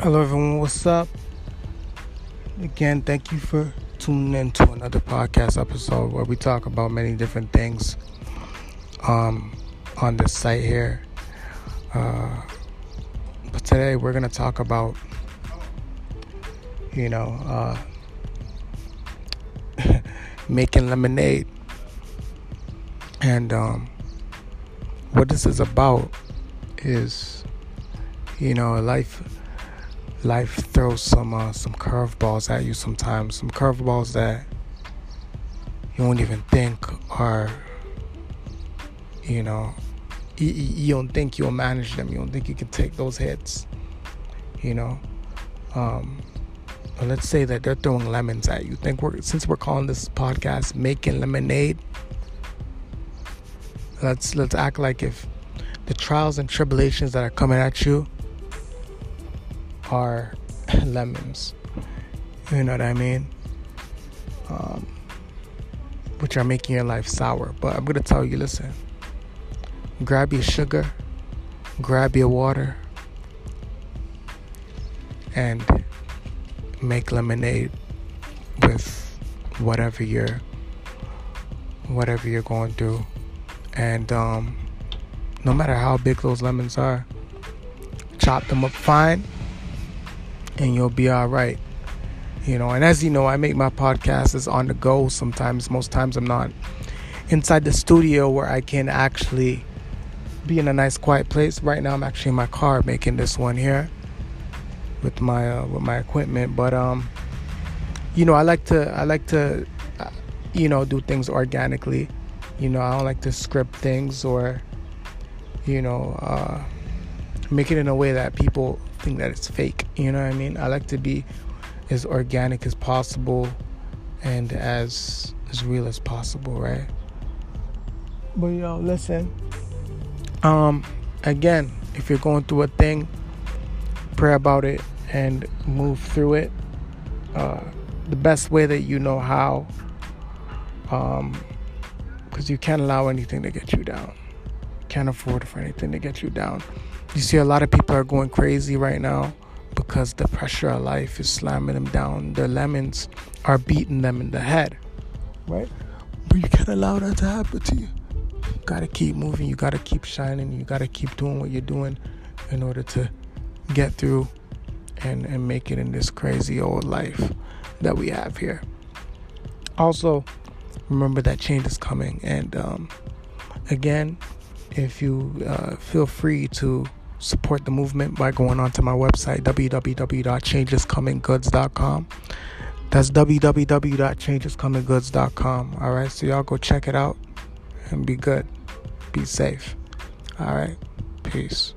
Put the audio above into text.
Hello everyone, what's up? Again, thank you for tuning in to another podcast episode where we talk about many different things on this site here. But today we're going to talk about, making lemonade and what this is about is, Life throws some curveballs at you sometimes. Some curveballs that you won't even think are, you don't think you'll manage them. You don't think you can take those hits, But let's say that they're throwing lemons at you. Since we're calling this podcast "Making Lemonade," let's act like if the trials and tribulations that are coming at you are lemons, you know what I mean, which are making your life sour. But I'm gonna tell you, listen, grab your sugar, grab your water, and make lemonade with whatever you're going through. And no matter how big those lemons are, chop them up fine and you'll be all right, And as you know, I make my podcasts on the go sometimes. Most times I'm not inside the studio where I can actually be in a nice quiet place. Right now I'm actually in my car making this one here with my equipment. But I like to do things organically. I don't like to script things or make it in a way that people think that it's fake, I like to be as organic as possible and as real as possible, right? But listen, again, if you're going through a thing, pray about it and move through it the best way that you know how, because you can't allow anything to get you down. Can't afford for anything to get you down. You see, a lot of people are going crazy right now because the pressure of life is slamming them down. Their lemons are beating them in the head, right? But you can't allow that to happen to you. You gotta keep moving. You gotta keep shining. You gotta keep doing what you're doing in order to get through and make it in this crazy old life that we have here. Also, remember that change is coming. And again, if you feel free to support the movement by going onto my website, www.changescominggoods.com. That's www.changescominggoods.com. All right, so y'all go check it out and be good. Be safe. All right, peace.